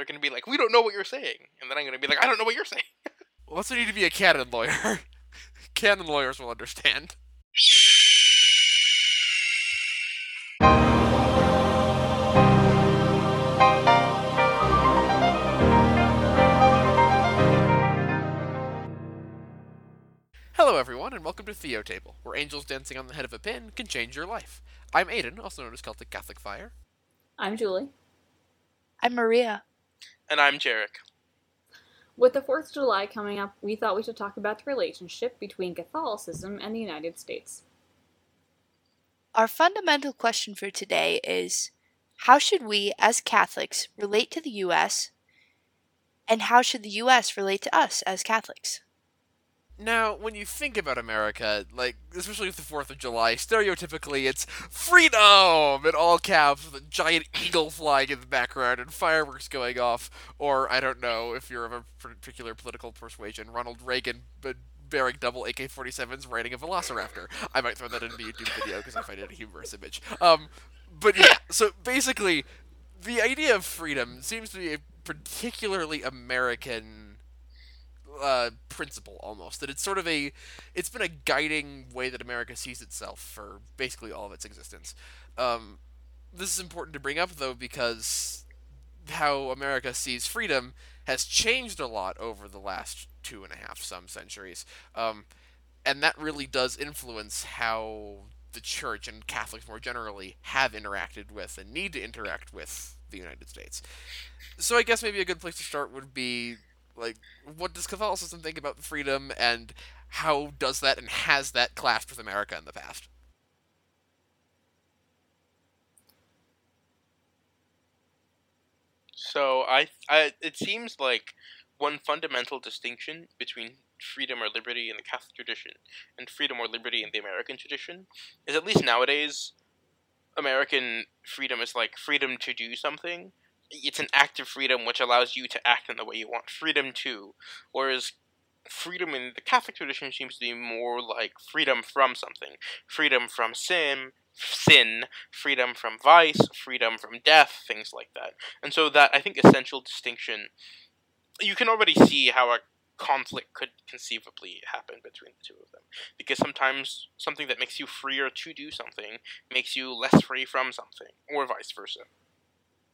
They're going to be like, we don't know what you're saying. And then I'm going to be like, I don't know what you're saying. Well, that's what you need to be a canon lawyer. Canon lawyers will understand. Hello everyone, and welcome to Theo Table, where angels dancing on the head of a pin can change your life. I'm Aiden, also known as Celtic Catholic Fire. I'm Julie. I'm Maria. And I'm Jarek. With the 4th of July coming up, we thought we should talk about the relationship between Catholicism and the United States. Our fundamental question for today is, how should we, as Catholics, relate to the U.S., and how should the U.S. relate to us as Catholics? Now, when you think about America, like, especially with the 4th of July, stereotypically it's freedom in all caps with a giant eagle flying in the background and fireworks going off, or, I don't know, if you're of a particular political persuasion, Ronald Reagan bearing double AK-47s riding a velociraptor. I might throw that into a YouTube video because I find it a humorous image. But yeah, so basically, the idea of freedom seems to be a particularly American principle, almost, that it's sort of it's been a guiding way that America sees itself for basically all of its existence. This is important to bring up, though, because how America sees freedom has changed a lot over the last 2.5 some centuries, and that really does influence how the Church and Catholics more generally have interacted with and need to interact with the United States. So I guess maybe a good place to start would be, like, what does Catholicism think about freedom, and how does that and has that clashed with America in the past? So, I it seems like one fundamental distinction between freedom or liberty in the Catholic tradition and freedom or liberty in the American tradition is, at least nowadays, American freedom is like freedom to do something. It's an act of freedom which allows you to act in the way you want. Freedom to. Whereas freedom in the Catholic tradition seems to be more like freedom from something. Freedom from sin, freedom from vice, freedom from death, things like that. And so that, I think, essential distinction, you can already see how a conflict could conceivably happen between the two of them. Because sometimes something that makes you freer to do something makes you less free from something, or vice versa.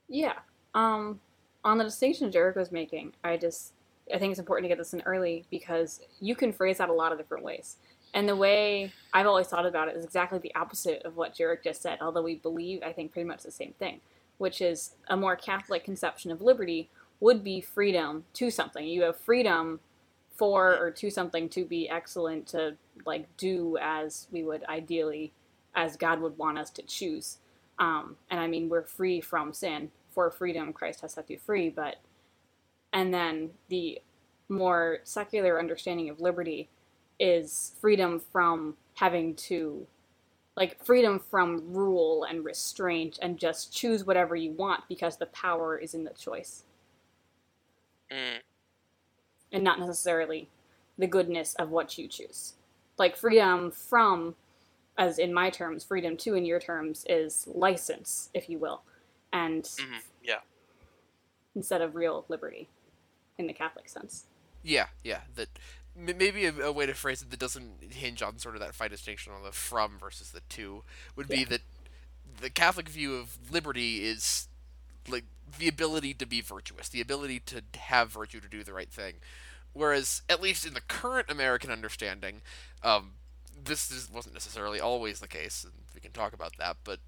Yeah. On the distinction Jarek was making, I think it's important to get this in early because you can phrase that a lot of different ways. And the way I've always thought about it is exactly the opposite of what Jarek just said, although we believe, I think, pretty much the same thing, which is a more Catholic conception of liberty would be freedom to something. You have freedom for or to something to be excellent, to, like, do as we would ideally, as God would want us to choose. And I mean, we're free from sin. For freedom, Christ has set you free, and then the more secular understanding of liberty is freedom from having to, like, freedom from rule and restraint and just choose whatever you want because the power is in the choice. Mm. And not necessarily the goodness of what you choose. Like, freedom from, as in my terms, freedom to in your terms is license, if you will. And mm-hmm. Yeah, instead of real liberty in the Catholic sense. Yeah, that maybe a way to phrase it that doesn't hinge on sort of that fine distinction on the from versus the to would be that the Catholic view of liberty is, like, the ability to be virtuous, the ability to have virtue, to do the right thing. Whereas, at least in the current American understanding, this wasn't necessarily always the case, and we can talk about that, but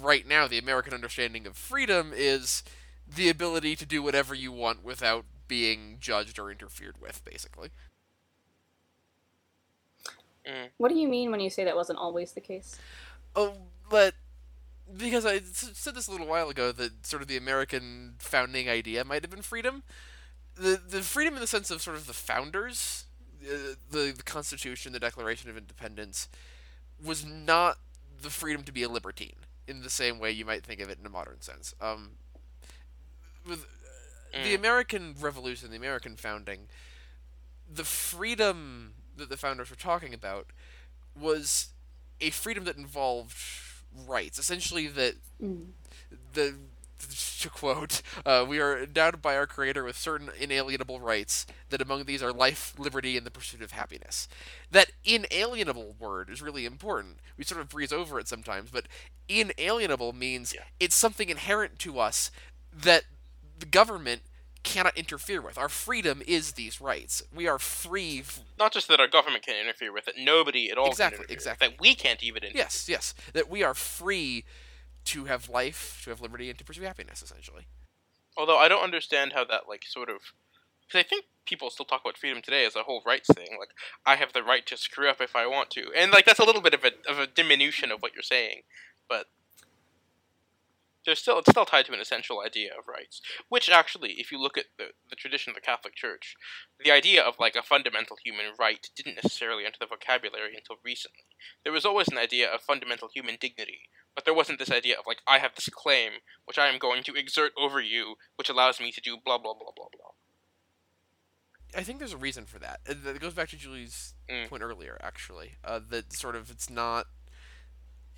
right now, the American understanding of freedom is the ability to do whatever you want without being judged or interfered with, basically. What do you mean when you say that wasn't always the case? Oh, but because I said this a little while ago, that sort of the American founding idea might have been freedom. The freedom in the sense of sort of the founders, the Constitution, the Declaration of Independence, was not the freedom to be a libertine, in the same way you might think of it in a modern sense. With the American Revolution, the American founding, the freedom that the founders were talking about was a freedom that involved rights. Essentially, that the to quote, we are endowed by our Creator with certain inalienable rights, that among these are life, liberty, and the pursuit of happiness. That inalienable word is really important. We sort of breeze over it sometimes, but inalienable means it's something inherent to us that the government cannot interfere with. Our freedom is these rights. We are free. Not just that our government can interfere with it, nobody at all can interfere with it. That we can't even interfere. Yes. That we are free to have life, to have liberty, and to pursue happiness, essentially. Although I don't understand how that, like, sort of... Because I think people still talk about freedom today as a whole rights thing. Like, I have the right to screw up if I want to. And, like, that's a little bit of a diminution of what you're saying. But... it's still tied to an essential idea of rights, which actually, if you look at the tradition of the Catholic Church, the idea of like a fundamental human right didn't necessarily enter the vocabulary until recently. There was always an idea of fundamental human dignity, but there wasn't this idea of like, I have this claim, which I am going to exert over you, which allows me to do blah, blah, blah, blah, blah. I think there's a reason for that. It goes back to Julie's point earlier, actually, that sort of it's not...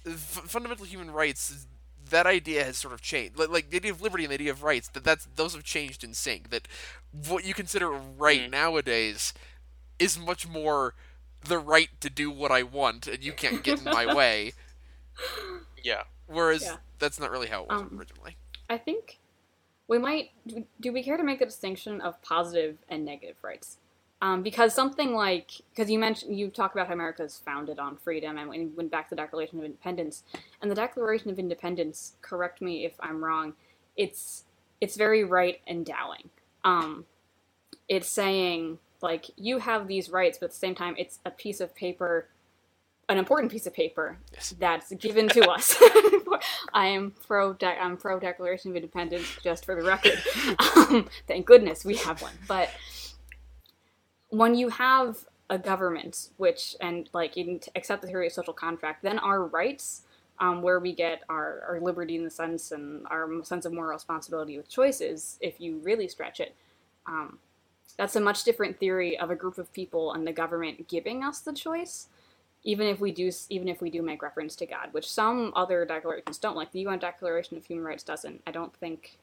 fundamental human rights... That idea has sort of changed. Like the idea of liberty and the idea of rights, those have changed in sync. That what you consider a right nowadays is much more the right to do what I want and you can't get in my way. Yeah. Whereas that's not really how it was originally. I think we might... Do we care to make the distinction of positive and negative rights? Because something like... Because you talk about how America is founded on freedom, and we went back to the Declaration of Independence. And the Declaration of Independence, correct me if I'm wrong, it's very right-endowing. It's saying, like, you have these rights, but at the same time, it's a piece of paper, an important piece of paper that's given to us. I'm pro Declaration of Independence, just for the record. Thank goodness we have one. But... when you have a government, which, and like, you can accept the theory of social contract, then our rights, where we get our liberty in the sense and our sense of moral responsibility with choices, if you really stretch it, that's a much different theory of a group of people and the government giving us the choice, even if we do make reference to God, which some other declarations don't, like the UN Declaration of Human Rights doesn't. I don't think...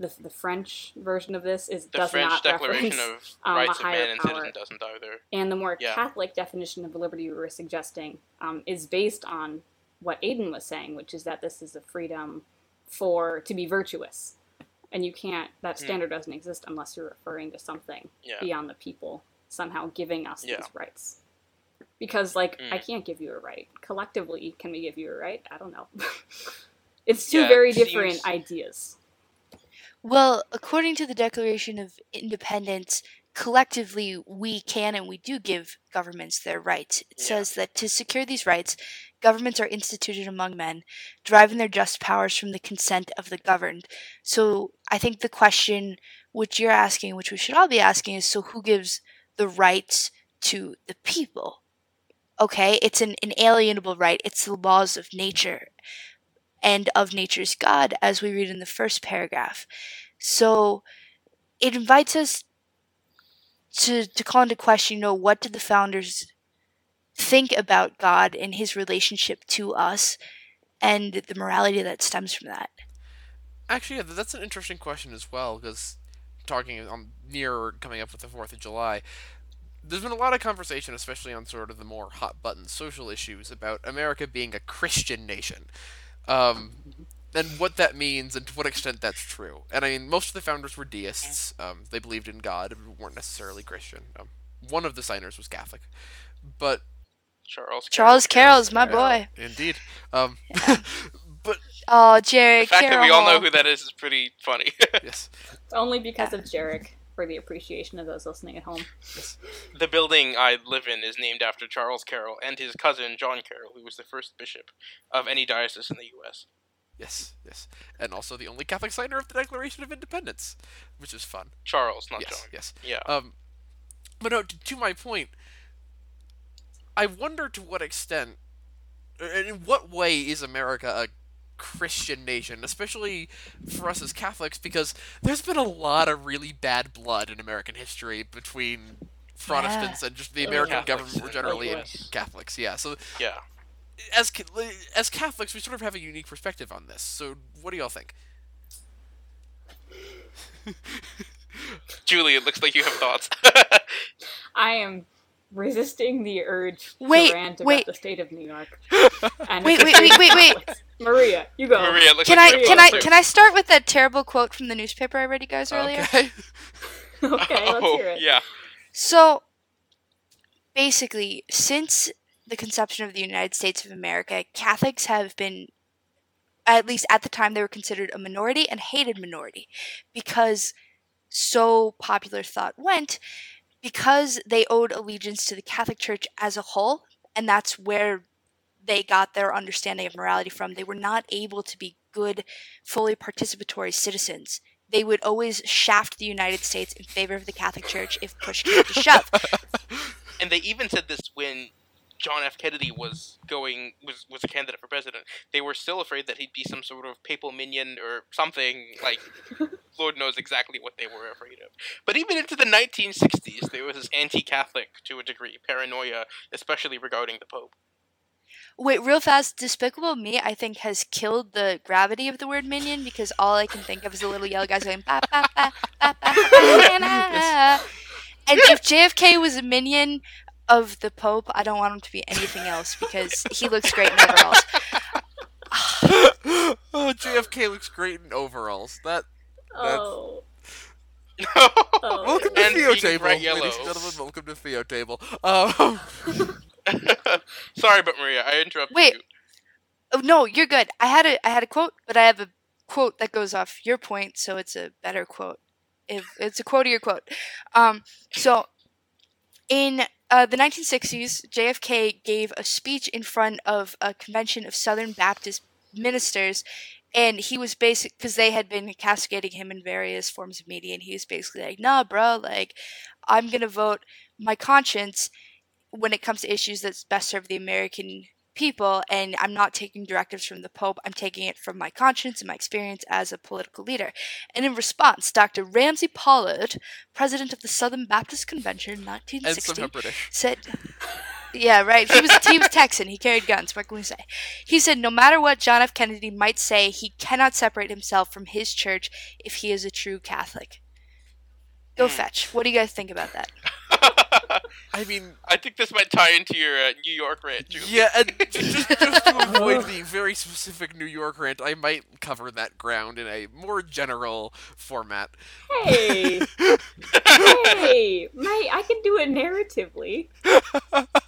The French version of this does not reference Rights of Man and Citizen doesn't either. And the more Catholic definition of the liberty we were suggesting is based on what Aidan was saying, which is that this is a freedom to be virtuous. And you can't, that standard doesn't exist unless you're referring to something beyond the people somehow giving us these rights. Because, like, I can't give you a right. Collectively, can we give you a right? I don't know. It's two very different ideas. Well, according to the Declaration of Independence, collectively we can and we do give governments their rights. It says that to secure these rights, governments are instituted among men, deriving their just powers from the consent of the governed. So I think the question which you're asking, which we should all be asking, is so who gives the rights to the people? Okay, it's an inalienable right. It's the laws of nature. And of nature's God, as we read in the first paragraph. So it invites us to call into question, what did the founders think about God and his relationship to us and the morality that stems from that? Actually, that's an interesting question as well, because coming up with the 4th of July, there's been a lot of conversation, especially on sort of the more hot-button social issues, about America being a Christian nation. And what that means and to what extent that's true. And I mean, most of the founders were deists. They believed in God and weren't necessarily Christian. One of the signers was Catholic. But Charles Carroll's my boy. Indeed. But Jerry Carroll. The fact that we all know who that is pretty funny. Yes. It's only because of Jerry for the appreciation of those listening at home. Yes. The building I live in is named after Charles Carroll and his cousin John Carroll, who was the first bishop of any diocese in the U.S. Yes. And also the only Catholic signer of the Declaration of Independence, which is fun. Charles, not John. Yes. But no, to my point, I wonder to what extent, and in what way is America a Christian nation, especially for us as Catholics, because there's been a lot of really bad blood in American history between Protestants and just the American government more generally and Catholics. As Catholics, we sort of have a unique perspective on this. So what do y'all think? Julie, it looks like you have thoughts. I am resisting the urge to rant about the state of New York. Wait. Maria, you go. Maria, looks can I start with that terrible quote from the newspaper I read you guys earlier? Okay, let's hear it. Yeah. So, basically, since the conception of the United States of America, Catholics have been, at least at the time, they were considered a minority and hated minority because so popular thought went, because they owed allegiance to the Catholic Church as a whole, and that's where they got their understanding of morality from. They were not able to be good, fully participatory citizens. They would always shaft the United States in favor of the Catholic Church if push came to shove. And they even said this when John F. Kennedy was a candidate for president. They were still afraid that he'd be some sort of papal minion or something, like, Lord knows exactly what they were afraid of. But even into the 1960s, there was this anti-Catholic, to a degree, paranoia, especially regarding the Pope. Wait, real fast, Despicable Me, I think, has killed the gravity of the word minion, because all I can think of is the little yellow guys going, ba ba ba ba ba ba. And if JFK was a minion of the Pope, I don't want him to be anything else, because he looks great in overalls. Oh, JFK looks great in overalls. Welcome to Theo Table, ladies and gentlemen. Welcome to Theo Table. Sorry, but Maria, I interrupted you. Oh, no, you're good. I had a quote, but I have a quote that goes off your point, so it's a better quote. It's a quote of your quote. So, in the 1960s, JFK gave a speech in front of a convention of Southern Baptist ministers, and he was basically, because they had been castigating him in various forms of media, and he was basically like, nah, bro, like, I'm going to vote my conscience when it comes to issues that best serve the American people, and I'm not taking directives from the Pope, I'm taking it from my conscience and my experience as a political leader. And in response, Dr. Ramsey Pollard, president of the Southern Baptist Convention in 1960, said... Yeah, right. He was Texan. He carried guns. What can we say? He said, no matter what John F. Kennedy might say, he cannot separate himself from his church if he is a true Catholic. Go fetch. What do you guys think about that? I mean, I think this might tie into your New York rant, Julie. Yeah, and just to avoid the very specific New York rant, I might cover that ground in a more general format. Hey, mate, I can do it narratively.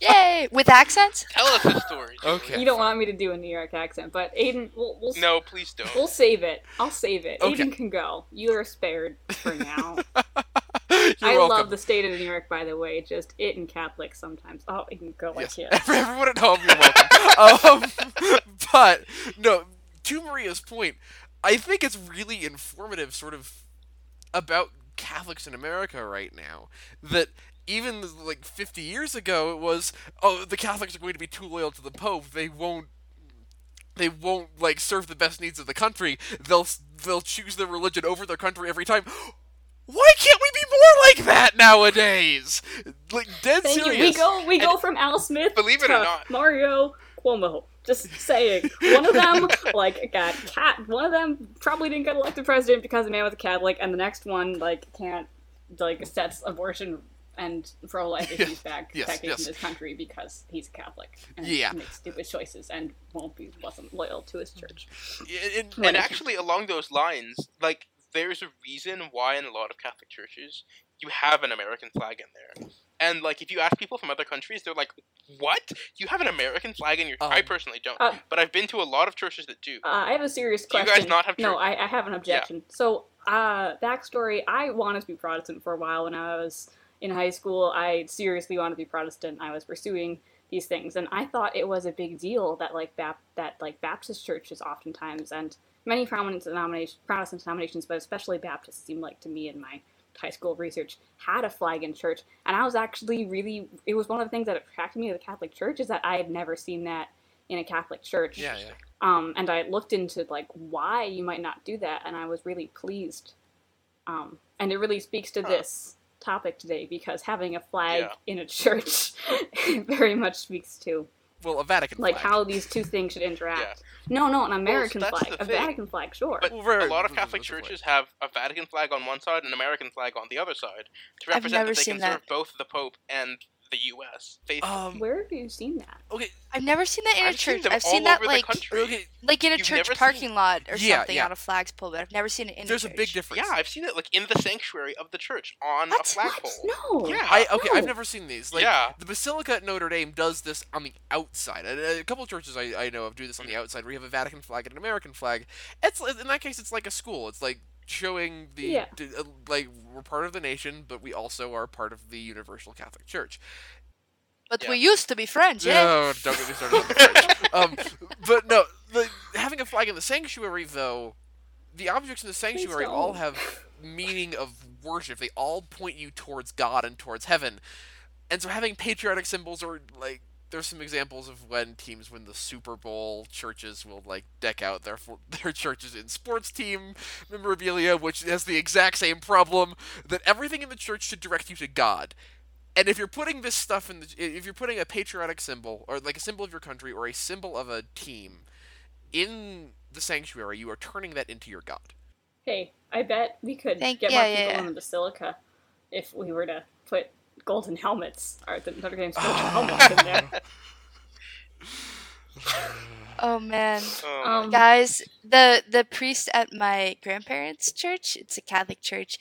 Yay, with accents? Tell us a story, Julie. Okay. You don't want me to do a New York accent, but Aiden, we'll no, please don't. We'll save it. I'll save it. Okay. Aiden can go. You are spared for now. You're welcome. Love the state of New York, by the way. Just it and Catholic sometimes. Oh, you can go like yes. Everyone at home, you're welcome. But, no, to Maria's point, I think it's really informative sort of about Catholics in America right now. That even, like, 50 years ago, it was, oh, the Catholics are going to be too loyal to the Pope. They won't like, serve the best needs of the country. They'll choose their religion over their country every time. Why can't we be more like that nowadays? Like, dead serious. We go from Al Smith to Mario Cuomo. Just saying. One of them, one of them probably didn't get elected president because the man was a Catholic, and the next one, can't, sets abortion and pro-life issues back in this country because he's a Catholic and makes stupid choices and wasn't loyal to his church. And actually, along those lines, there's a reason why in a lot of Catholic churches you have an American flag in there. And, if you ask people from other countries, they're like, what? You have an American flag in your... I personally don't. But I've been to a lot of churches that do. I have a serious question. Do you guys not have church? No, I have an objection. Yeah. So, backstory, I wanted to be Protestant for a while when I was in high school. I seriously wanted to be Protestant. I was pursuing these things. And I thought it was a big deal that, Baptist churches oftentimes... and. Many Protestant denominations, but especially Baptists, seemed like to me in my high school research, had a flag in church. And I was actually it was one of the things that attracted me to the Catholic Church is that I had never seen that in a Catholic church. Yeah, yeah. And I looked into, why you might not do that, and I was really pleased. And it really speaks to this topic today, because having a flag in a church very much speaks to Well, a Vatican flag. Like how these two things should interact. Yeah. No, an American flag. A Vatican flag, sure. But a lot of Catholic churches have a Vatican flag on one side and an American flag on the other side to represent that they can serve both the Pope and the U.S. Where have you seen that? Okay, I've never seen that in a church. I've seen that like in a church parking lot or something on a flagpole, but I've never seen it in a church. There's a big difference. Yeah, I've seen it like in the sanctuary of the church on a flagpole. No. Yeah. I've never seen these. Like, yeah. The Basilica at Notre Dame does this on the outside. A couple of churches I know of do this on the outside, where you have a Vatican flag and an American flag. It's in that case, it's like a school. It's like showing the we're part of the nation, but we also are part of the Universal Catholic Church. But we used to be French. No, don't get me started on the French. But no, having a flag in the sanctuary, though, the objects in the sanctuary all have meaning of worship. They all point you towards God and towards heaven, and so having patriotic symbols or like. There's some examples of when teams win the Super Bowl, churches will like deck out their churches in sports team memorabilia, which has the exact same problem that everything in the church should direct you to God. And if you're putting this stuff if you're putting a patriotic symbol or like a symbol of your country or a symbol of a team in the sanctuary, you are turning that into your God. Hey, I bet we could get more people in the Basilica if we were to put golden helmets are the Notre Dame's golden helmets in there. Oh man, guys, the priest at my grandparents' church, it's a Catholic church,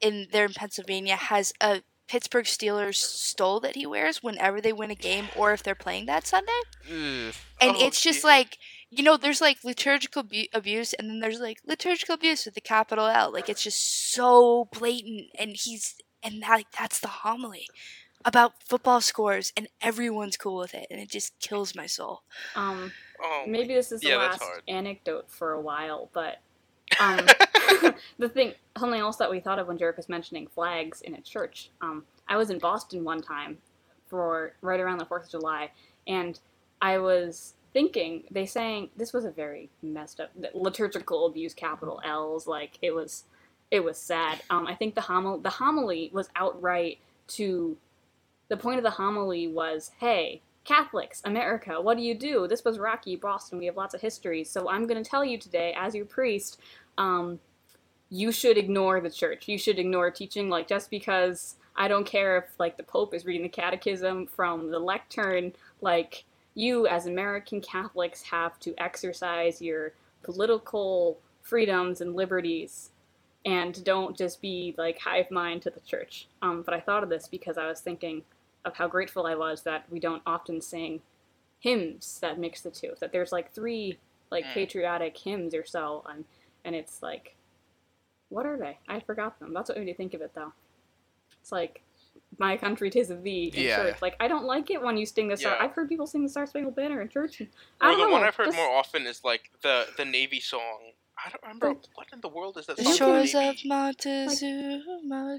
in Pennsylvania, has a Pittsburgh Steelers stole that he wears whenever they win a game or if they're playing that Sunday. Mm. And it's just like. You know, there's, like, liturgical abuse, and then there's, like, liturgical abuse with the capital L. Like, it's just so blatant, and that's the homily about football scores, and everyone's cool with it, and it just kills my soul. Maybe this is the last anecdote for a while, but something else that we thought of when Jerick was mentioning flags in a church, I was in Boston one time for right around the 4th of July, and I was thinking, they sang, this was a very messed up, liturgical abuse, capital L's, like, it was sad. I think the homily was outright to, the point of the homily was, hey, Catholics, America, what do you do? This was rocky Boston, we have lots of history, so I'm going to tell you today, as your priest, you should ignore the church, you should ignore teaching, like, just because I don't care if, like, the Pope is reading the catechism from the lectern, like, you, as American Catholics, have to exercise your political freedoms and liberties and don't just be, like, hive mind to the church. But I thought of this because I was thinking of how grateful I was that we don't often sing hymns that mix the two. That there's, like, three, like, patriotic hymns or so, and it's, like, what are they? I forgot them. That's what made me think of it, though. It's, like... My country, 'tis of thee. In church, like I don't like it when you sing the Star. I've heard people sing the Star Spangled Banner in church. The one I've heard more often is like the Navy song. I don't remember what in the world is that song. The Shores of Montezuma.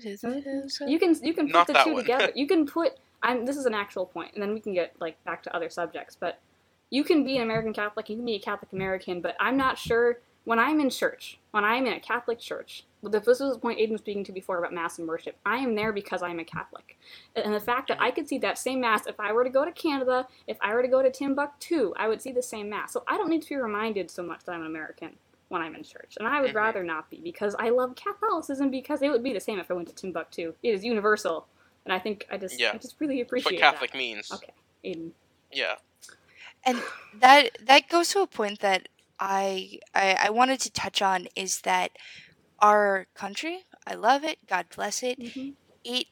You can put the two together. You can put. This is an actual point, and then we can get like back to other subjects. But you can be an American Catholic. You can be a Catholic American. But I'm not sure when I'm in church. When I'm in a Catholic church. This was the point Aiden was speaking to before about Mass and worship. I am there because I'm a Catholic. And the fact that I could see that same Mass, if I were to go to Canada, if I were to go to Timbuktu, I would see the same Mass. So I don't need to be reminded so much that I'm an American when I'm in church. And I would rather not be because I love Catholicism because it would be the same if I went to Timbuktu. It is universal. And I think I just really appreciate that. That's what Catholic means. Okay, Aiden. Yeah. And that goes to a point that I wanted to touch on is that our country, I love it, God bless it, it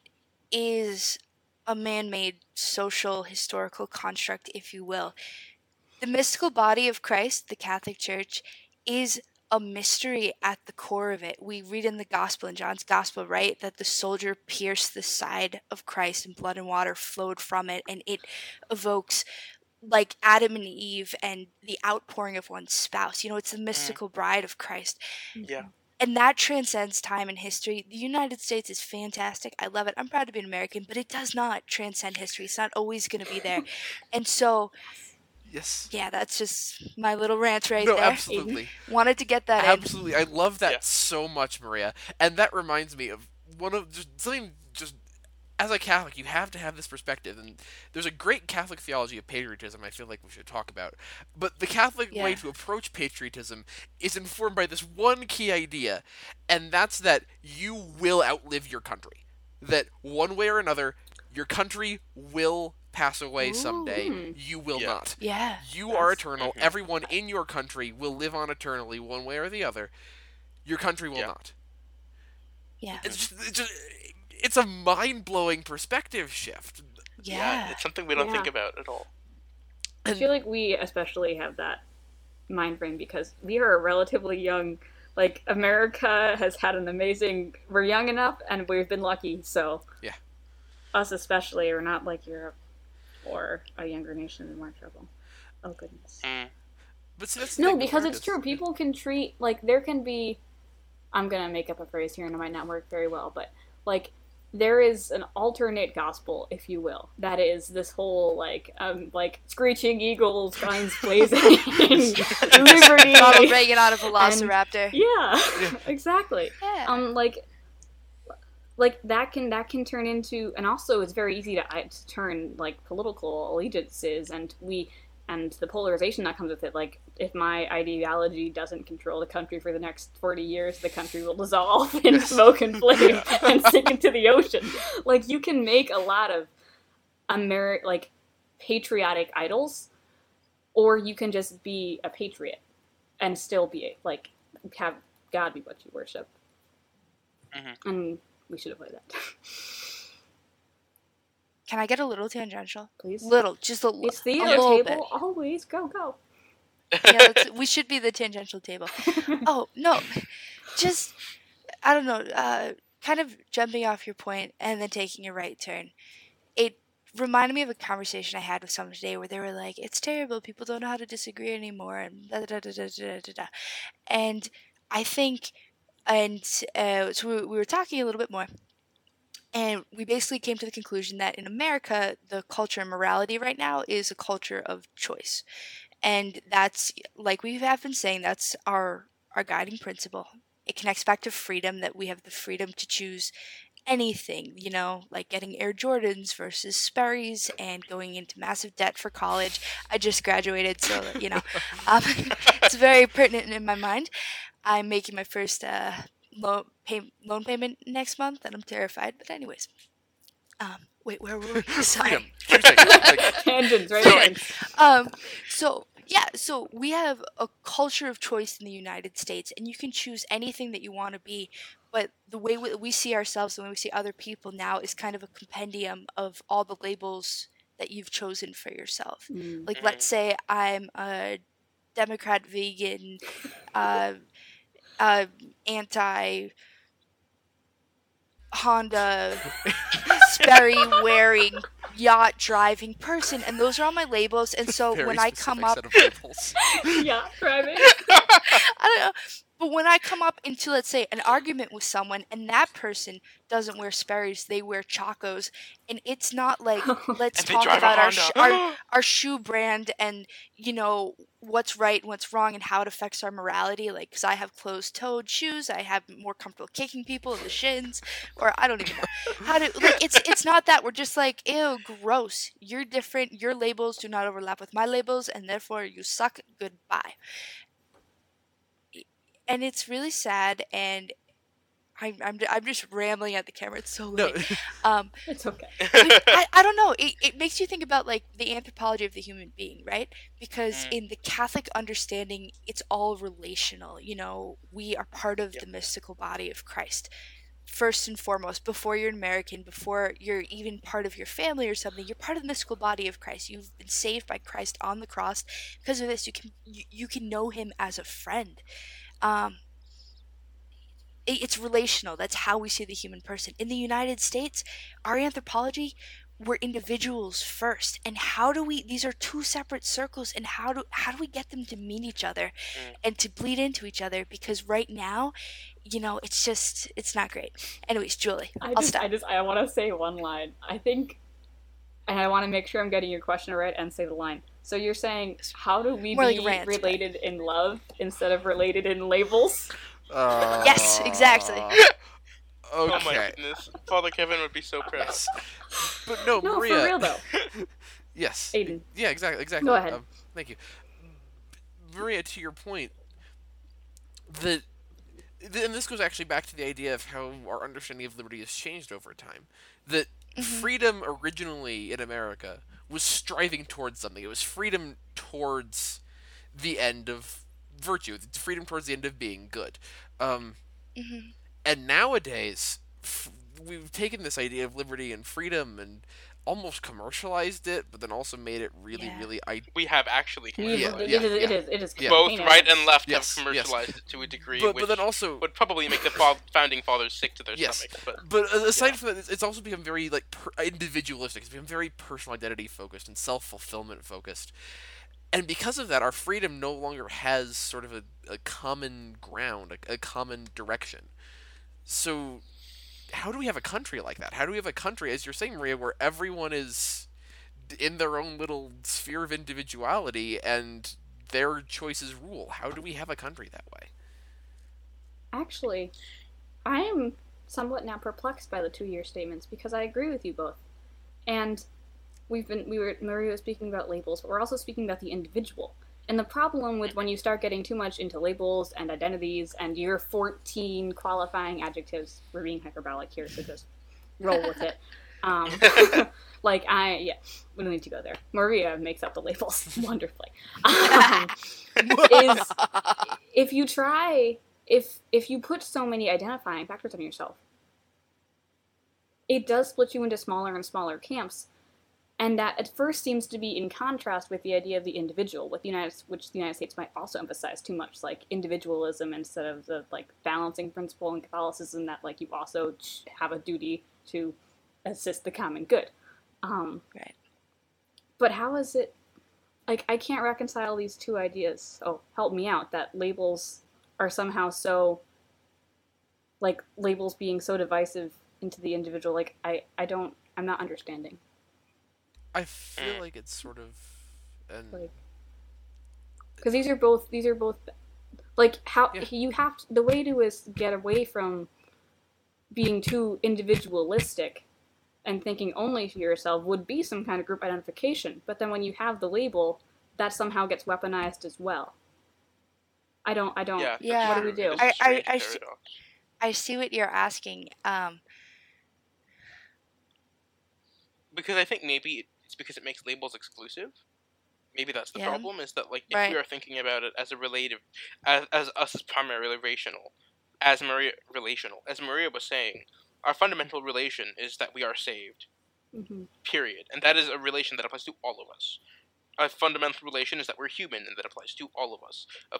is a man-made social, historical construct, if you will. The mystical body of Christ, the Catholic Church, is a mystery at the core of it. We read in the Gospel, in John's Gospel, right, that the soldier pierced the side of Christ and blood and water flowed from it, and it evokes... like Adam and Eve and the outpouring of one's spouse. You know, it's the mystical bride of Christ. Yeah. And that transcends time and history. The United States is fantastic. I love it. I'm proud to be an American, but it does not transcend history. It's not always going to be there. And so... Yes. Yeah, that's just my little rant there. No, absolutely. Wanted to get that absolutely. In. Absolutely. I love that so much, Maria. And that reminds me of one of... Just, something just as a Catholic, you have to have this perspective. And there's a great Catholic theology of patriotism I feel like we should talk about. But the Catholic way to approach patriotism is informed by this one key idea, and that's that you will outlive your country. That one way or another, your country will pass away someday. You will not. Yeah. You are eternal. Everyone in your country will live on eternally one way or the other. Your country will not. Yeah. It's a mind-blowing perspective shift. Yeah. It's something we don't think about at all. I feel like we especially have that mind frame because we are relatively young. Like, America has had an amazing... We're young enough, and we've been lucky, so... Yeah. Us especially are not like Europe or a younger nation in more trouble. Oh, goodness. But so that's because it's true. People can treat... Like, there can be... I'm going to make up a phrase here, and it might not work very well, but, like... There is an alternate gospel, if you will. That is this whole, like screeching eagles, guns blazing, liberty. Ronald Reagan on a velociraptor. And, yeah, exactly. Yeah. Like that can turn into, and also it's very easy to turn like political allegiances and the polarization that comes with it. Like if my ideology doesn't control the country for the next 40 years, the country will dissolve in smoke and flame and sink into the ocean. Like you can make a lot of patriotic idols, or you can just be a patriot and still be like have God be what you worship. Mm-hmm. And we should avoid that. Can I get a little tangential? Please. It's the Theo Table. Always. Go. Yeah, we should be the tangential table. Oh, no. Just, I don't know, kind of jumping off your point and then taking a right turn. It reminded me of a conversation I had with someone today where they were like, it's terrible, people don't know how to disagree anymore, and da-da-da-da-da-da-da-da. And I think, so we were talking a little bit more. And we basically came to the conclusion that in America, the culture of morality right now is a culture of choice. And that's, like we have been saying, that's our guiding principle. It connects back to freedom, that we have the freedom to choose anything, you know, like getting Air Jordans versus Sperry's and going into massive debt for college. I just graduated, so, you know, it's very pertinent in my mind. I'm making my first... loan payment next month, and I'm terrified. But anyways, wait, where were we? Sorry, tangents, right? So we have a culture of choice in the United States, and you can choose anything that you want to be. But the way we see ourselves, the way we see other people now, is kind of a compendium of all the labels that you've chosen for yourself. Mm. Like, let's say I'm a Democrat, vegan. Anti Honda Sperry wearing yacht driving person, and those are all my labels. And so very when I come up, yacht driving. I don't know, but when I come up into, let's say, an argument with someone, and that person doesn't wear Sperry's, they wear Chacos, and it's not like let's talk about our shoe brand and you know. What's right, what's wrong, and how it affects our morality. Like, because I have closed-toed shoes, I have more comfortable kicking people in the shins, or I don't even know how to. Like, it's not that we're just like, ew, gross. You're different. Your labels do not overlap with my labels, and therefore you suck. Goodbye. And it's really sad. And I'm just rambling at the camera. It's so late. No. It's okay. I don't know. It makes you think about like the anthropology of the human being, right? Because in the Catholic understanding, it's all relational. You know, we are part of the mystical body of Christ. First and foremost, before you're an American, before you're even part of your family or something, you're part of the mystical body of Christ. You've been saved by Christ on the cross. Because of this, you can know him as a friend. It's relational. That's how we see the human person. In the United States, our anthropology, we're individuals first. And how do we? These are two separate circles. And how do we get them to meet each other, and to bleed into each other? Because right now, you know, it's not great. Anyways, Julie, I'll stop. I want to say one line. I think, and I want to make sure I'm getting your question right and say the line. So you're saying, how do we be related in love instead of related in labels? Yes, exactly. Okay. Oh my goodness. Father Kevin would be so proud. But no, Maria. No, for real though. Yes. Aiden. Yeah, exactly. Go ahead. Thank you. Maria, to your point, and this goes actually back to the idea of how our understanding of liberty has changed over time. That freedom originally in America was striving towards something. It was freedom towards the end of virtue. It's freedom towards the end of being good. And nowadays, we've taken this idea of liberty and freedom and almost commercialized it, but then also made it really, really... We have actually commercialized it. It is. Both right and left have commercialized it to a degree, but then also would probably make the founding fathers sick to their stomachs. But aside from that, it's also become very individualistic. It's become very personal identity focused and self-fulfillment focused. And because of that, our freedom no longer has sort of a common ground, a common direction. So... how do we have a country like that? How do we have a country, as you're saying, Maria, where everyone is in their own little sphere of individuality and their choices rule? How do we have a country that way? Actually, I am somewhat now perplexed by the two-year statements because I agree with you both. And Maria was speaking about labels, but we're also speaking about the individual. And the problem with when you start getting too much into labels and identities and your 14 qualifying adjectives, we're being hyperbolic here, so just roll with it. We don't need to go there. Maria makes up the labels wonderfully. If you put so many identifying factors on yourself, it does split you into smaller and smaller camps. And that at first seems to be in contrast with the idea of the individual, which the United States might also emphasize too much, like individualism instead of the balancing principle in Catholicism that you also have a duty to assist the common good. Right. But how is it? I can't reconcile these two ideas. Oh, help me out! That labels are somehow so labels being so divisive into the individual. I'm not understanding. I feel like it's sort of, because these are both, you have to, the way to is get away from being too individualistic and thinking only to yourself would be some kind of group identification. But then when you have the label, that somehow gets weaponized as well. I don't. Yeah. What do we do? I see what you're asking. Because I think maybe it's because it makes labels exclusive. Maybe that's the problem, is that if we are thinking about it as a relative, as us is primarily rational, as Maria was saying, our fundamental relation is that we are saved, period. And that is a relation that applies to all of us. A fundamental relation is that we're human, and that applies to all of us. A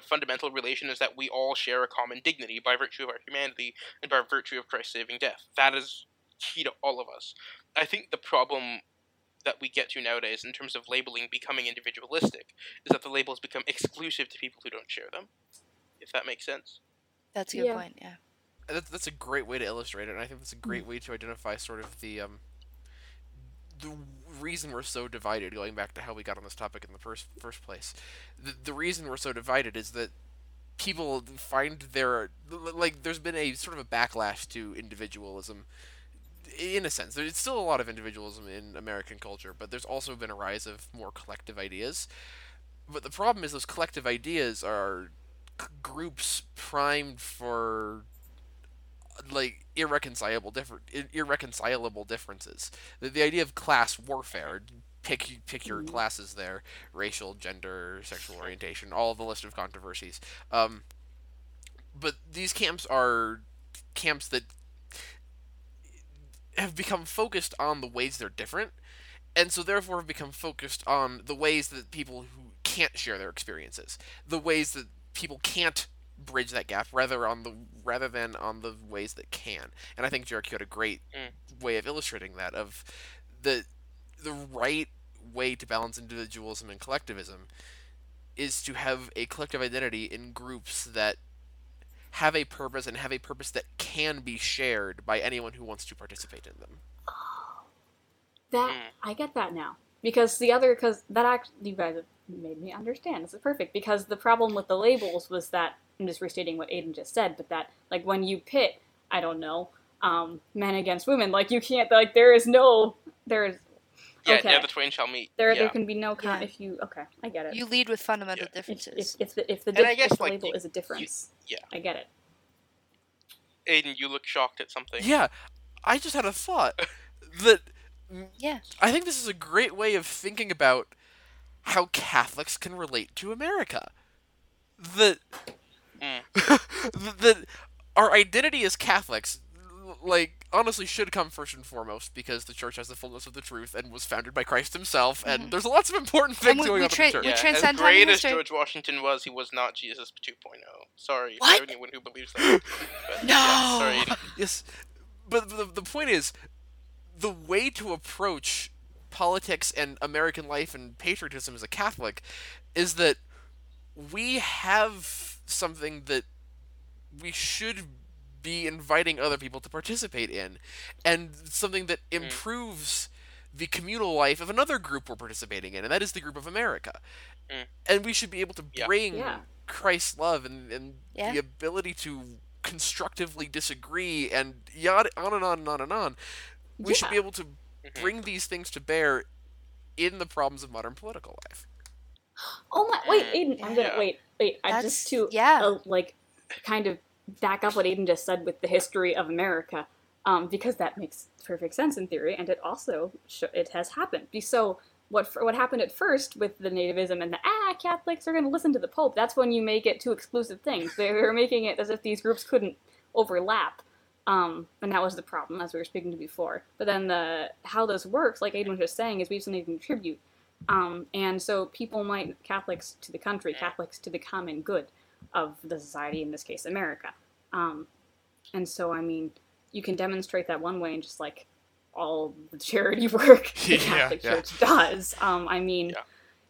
fundamental relation is that we all share a common dignity by virtue of our humanity and by virtue of Christ's saving death. That is key to all of us. I think the problem that we get to nowadays in terms of labeling becoming individualistic is that the labels become exclusive to people who don't share them, if that makes sense. That's a good point, yeah. That's a great way to illustrate it, and I think that's a great way to identify sort of the reason we're so divided, going back to how we got on this topic in the first place. The reason we're so divided is that people find there's been a sort of a backlash to individualism. In a sense, there's still a lot of individualism in American culture, but there's also been a rise of more collective ideas. But the problem is those collective ideas are groups primed for irreconcilable differences. The idea of class warfare, pick your classes there, racial, gender, sexual orientation, all the list of controversies. But these camps are camps that have become focused on the ways they're different, and so therefore have become focused on the ways that people who can't share their experiences, the ways that people can't bridge that gap, rather than on the ways that can. And I think Jericho had a great way of illustrating that, of the right way to balance individualism and collectivism is to have a collective identity in groups that have a purpose, and have a purpose that can be shared by anyone who wants to participate in them. I get that now. You guys have made me understand. This is perfect. Because the problem with the labels was that, I'm just restating what Aiden just said, but that when you pit I don't know, men against women. Like, you can't, like, there is okay. Yeah, never twain shall meet. There can be no con if you, okay, I get it. You lead with fundamental differences. If the label is a difference. I get it. Aiden, you look shocked at something. Yeah, I just had a thought that... Yeah. I think this is a great way of thinking about how Catholics can relate to America. That our identity as Catholics, like, honestly should come first and foremost, because the church has the fullness of the truth and was founded by Christ himself, and there's lots of important things going on in the churge. As great as George Washington was, he was not Jesus 2.0. Sorry for anyone who believes that. But, no! Yeah, sorry. Yes, but the point is, the way to approach politics and American life and patriotism as a Catholic is that we have something that we should be inviting other people to participate in, and something that improves the communal life of another group we're participating in, and that is the group of America. And we should be able to bring Christ's love and the ability to constructively disagree and on and on. We should be able to bring these things to bear in the problems of modern political life. Oh my! Wait, Aiden, I'm gonna wait. I just kind of back up what Aiden just said with the history of America, because that makes perfect sense in theory, and it also it has happened. So what happened at first with the nativism and the Catholics are going to listen to the Pope? That's when you make it two exclusive things. They're making it as if these groups couldn't overlap. And that was the problem, as we were speaking to before. But then how this works, like Aiden was just saying, is we have something to contribute. And so Catholics to the country, Catholics to the common good of the society, in this case, America. And so, I mean, you can demonstrate that one way in just, like, all the charity work the Catholic Church does.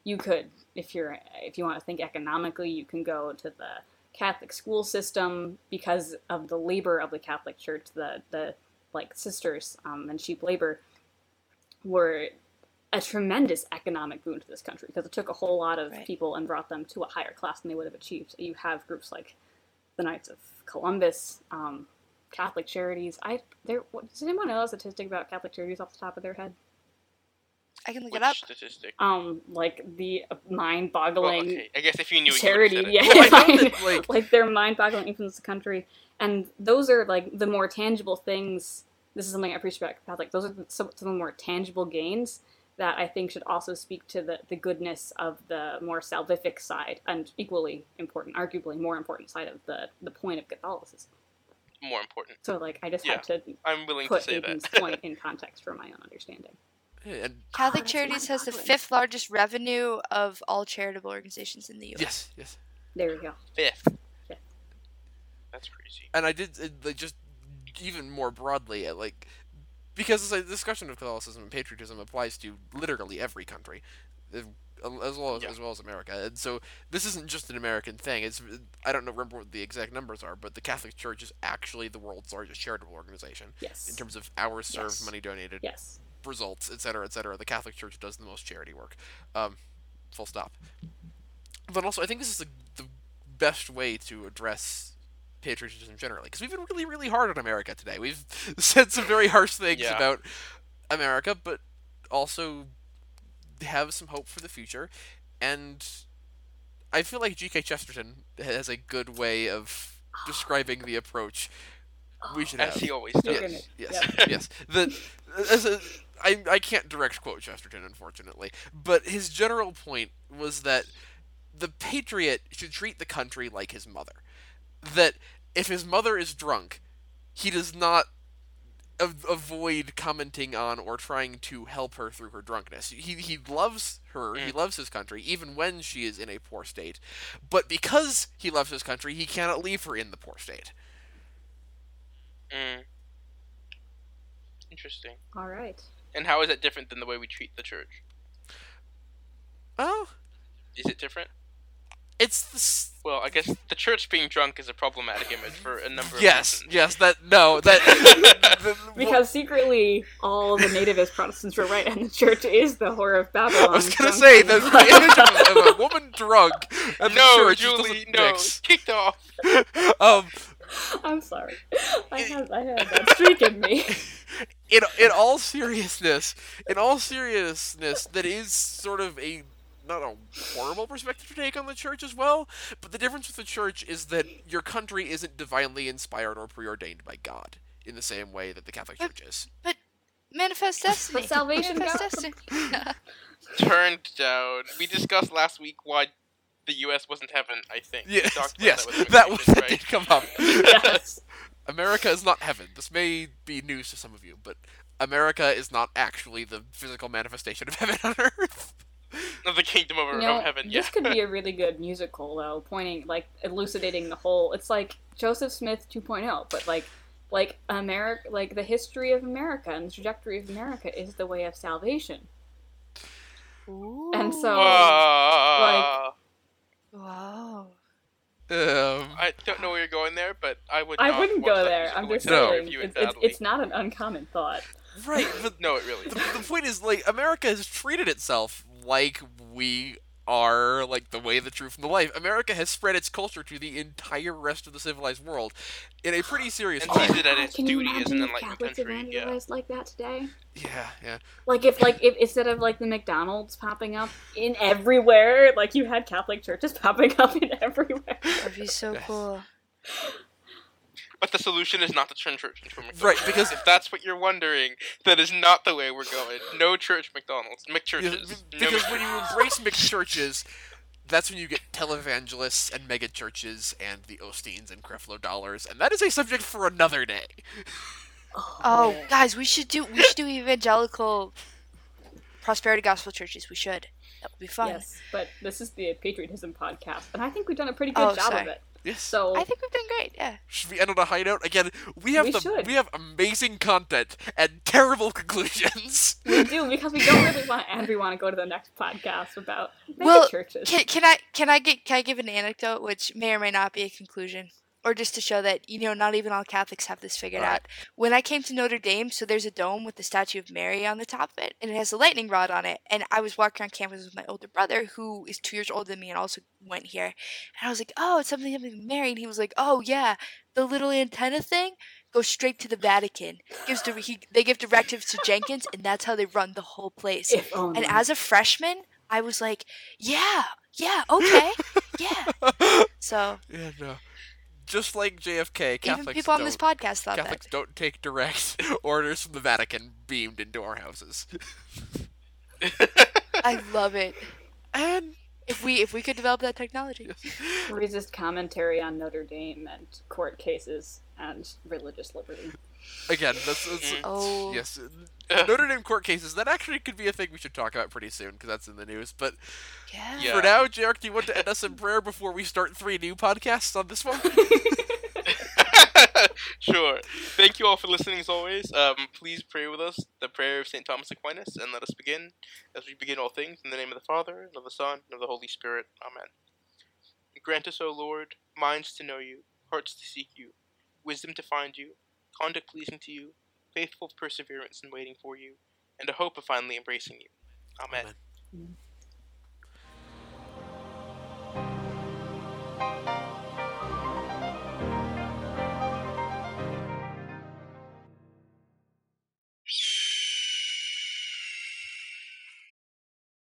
You could, if you want to think economically, you can go to the Catholic school system because of the labor of the Catholic Church, the sisters and cheap labor were a tremendous economic boon to this country, because it took a whole lot of people and brought them to a higher class than they would have achieved. You have groups like the Knights of Columbus, Catholic Charities. Does anyone know a statistic about Catholic Charities off the top of their head? I can look it up. Statistic? Like the mind-boggling. Well, okay. I guess if you knew charity, they're mind-boggling influence the country, and those are like the more tangible things. This is something I appreciate about Catholic. Those are some of the more tangible gains that I think should also speak to the goodness of the more salvific side, and equally important, arguably more important side of the point of Catholicism. More important. So, like, I just had to. I'm willing to say Aiden's that point in context for my own understanding. And Catholic Charities has the 5th largest revenue of all charitable organizations in the U.S. Yes. There we go. 5th. That's crazy. And I just even more broadly, like, because the discussion of Catholicism and patriotism applies to literally every country, as well as America. And so this isn't just an American thing. I don't remember what the exact numbers are, but the Catholic Church is actually the world's largest charitable organization. Yes. In terms of hours served, money donated. Yes. Results, et cetera, the Catholic Church does the most charity work. Full stop. But also, I think this is the best way to address patriotism generally, because we've been really, really hard on America today. We've said some very harsh things about America, but also have some hope for the future. And I feel like G.K. Chesterton has a good way of describing the approach we should have. As he always does. Yes. I can't direct quote Chesterton, unfortunately, but his general point was that the patriot should treat the country like his mother. That if his mother is drunk, he does not avoid commenting on or trying to help her through her drunkenness. He loves her, he loves his country, even when she is in a poor state. But because he loves his country, he cannot leave her in the poor state. Interesting. All right. And how is it different than the way we treat the church? Oh. Is it different? Well, I guess the church being drunk is a problematic image for a number of reasons. Because secretly all the nativist Protestants were right, and the church is the whore of Babylon. I was going to say, the image of a woman drunk at the church doesn't mix. Kicked off. I'm sorry. I had that streak in me. In all seriousness, that is sort of a not a horrible perspective to take on the church as well, but the difference with the church is that your country isn't divinely inspired or preordained by God in the same way that the Catholic Church is. But manifest destiny. But salvation manifest destiny. Yeah. Turned down. We discussed last week why the U.S. wasn't heaven, I think. Yes, that did come up. Yes. America is not heaven. This may be news to some of you, but America is not actually the physical manifestation of heaven on earth. Of the kingdom of, of heaven, yeah. This could be a really good musical, though, elucidating the whole... It's like Joseph Smith 2.0, but America, the history of America and the trajectory of America is the way of salvation. Ooh. And so, wow. I don't know where you're going there, but I wouldn't go there. I'm just saying, it's not an uncommon thought. Right, but no, it really is. The point is, America has treated itself like we are, the way, the truth, and the life. America has spread its culture to the entire rest of the civilized world in a pretty serious way. And sees it at its duty as an enlightened country. Yeah. Like that today? Yeah. If instead of, the McDonald's popping up in everywhere, you had Catholic churches popping up in everywhere. That'd be so cool. But the solution is not to turn church into a McDonald's. Right, because if that's what you're wondering, that is not the way we're going. No church McDonald's. McChurches. Because when you embrace McChurches, that's when you get televangelists and megachurches and the Osteens and Creflo Dollars, and that is a subject for another day. Oh, guys, we should do evangelical prosperity gospel churches. We should. That would be fun. Yes, but this is the patriotism podcast, and I think we've done a pretty good job of it. Yes. So I think we've been great. Yeah. Should we end on a high note again? We have amazing content and terrible conclusions. We do, because we don't really want to go to the next podcast about churches. Can I give an anecdote, which may or may not be a conclusion, or just to show that not even all Catholics have this figured out. When I came to Notre Dame, so there's a dome with the statue of Mary on the top of it, and it has a lightning rod on it. And I was walking around campus with my older brother, who is 2 years older than me and also went here. And I was like, "Oh, it's something with Mary," and he was like, "Oh yeah, the little antenna thing goes straight to the Vatican. They give directives to Jenkins, and that's how they run the whole place." And as a freshman, I was like, "Yeah, okay, yeah." So yeah, no. Just like JFK, Catholics don't take direct orders from the Vatican beamed into our houses. I love it. And if we could develop that technology. Resist commentary on Notre Dame and court cases and religious liberty. Again, yes. Notre Dame court cases, that actually could be a thing we should talk about pretty soon, because that's in the news. But for now, Jarek, do you want to end us in prayer before we start 3 new podcasts on this one? Sure. Thank you all for listening, as always. Please pray with us the prayer of St. Thomas Aquinas, and let us begin, as we begin all things, in the name of the Father, and of the Son, and of the Holy Spirit. Amen. Grant us, O Lord, minds to know you, hearts to seek you, wisdom to find you, conduct pleasing to you, faithful perseverance in waiting for you, and a hope of finally embracing you. Amen. Amen.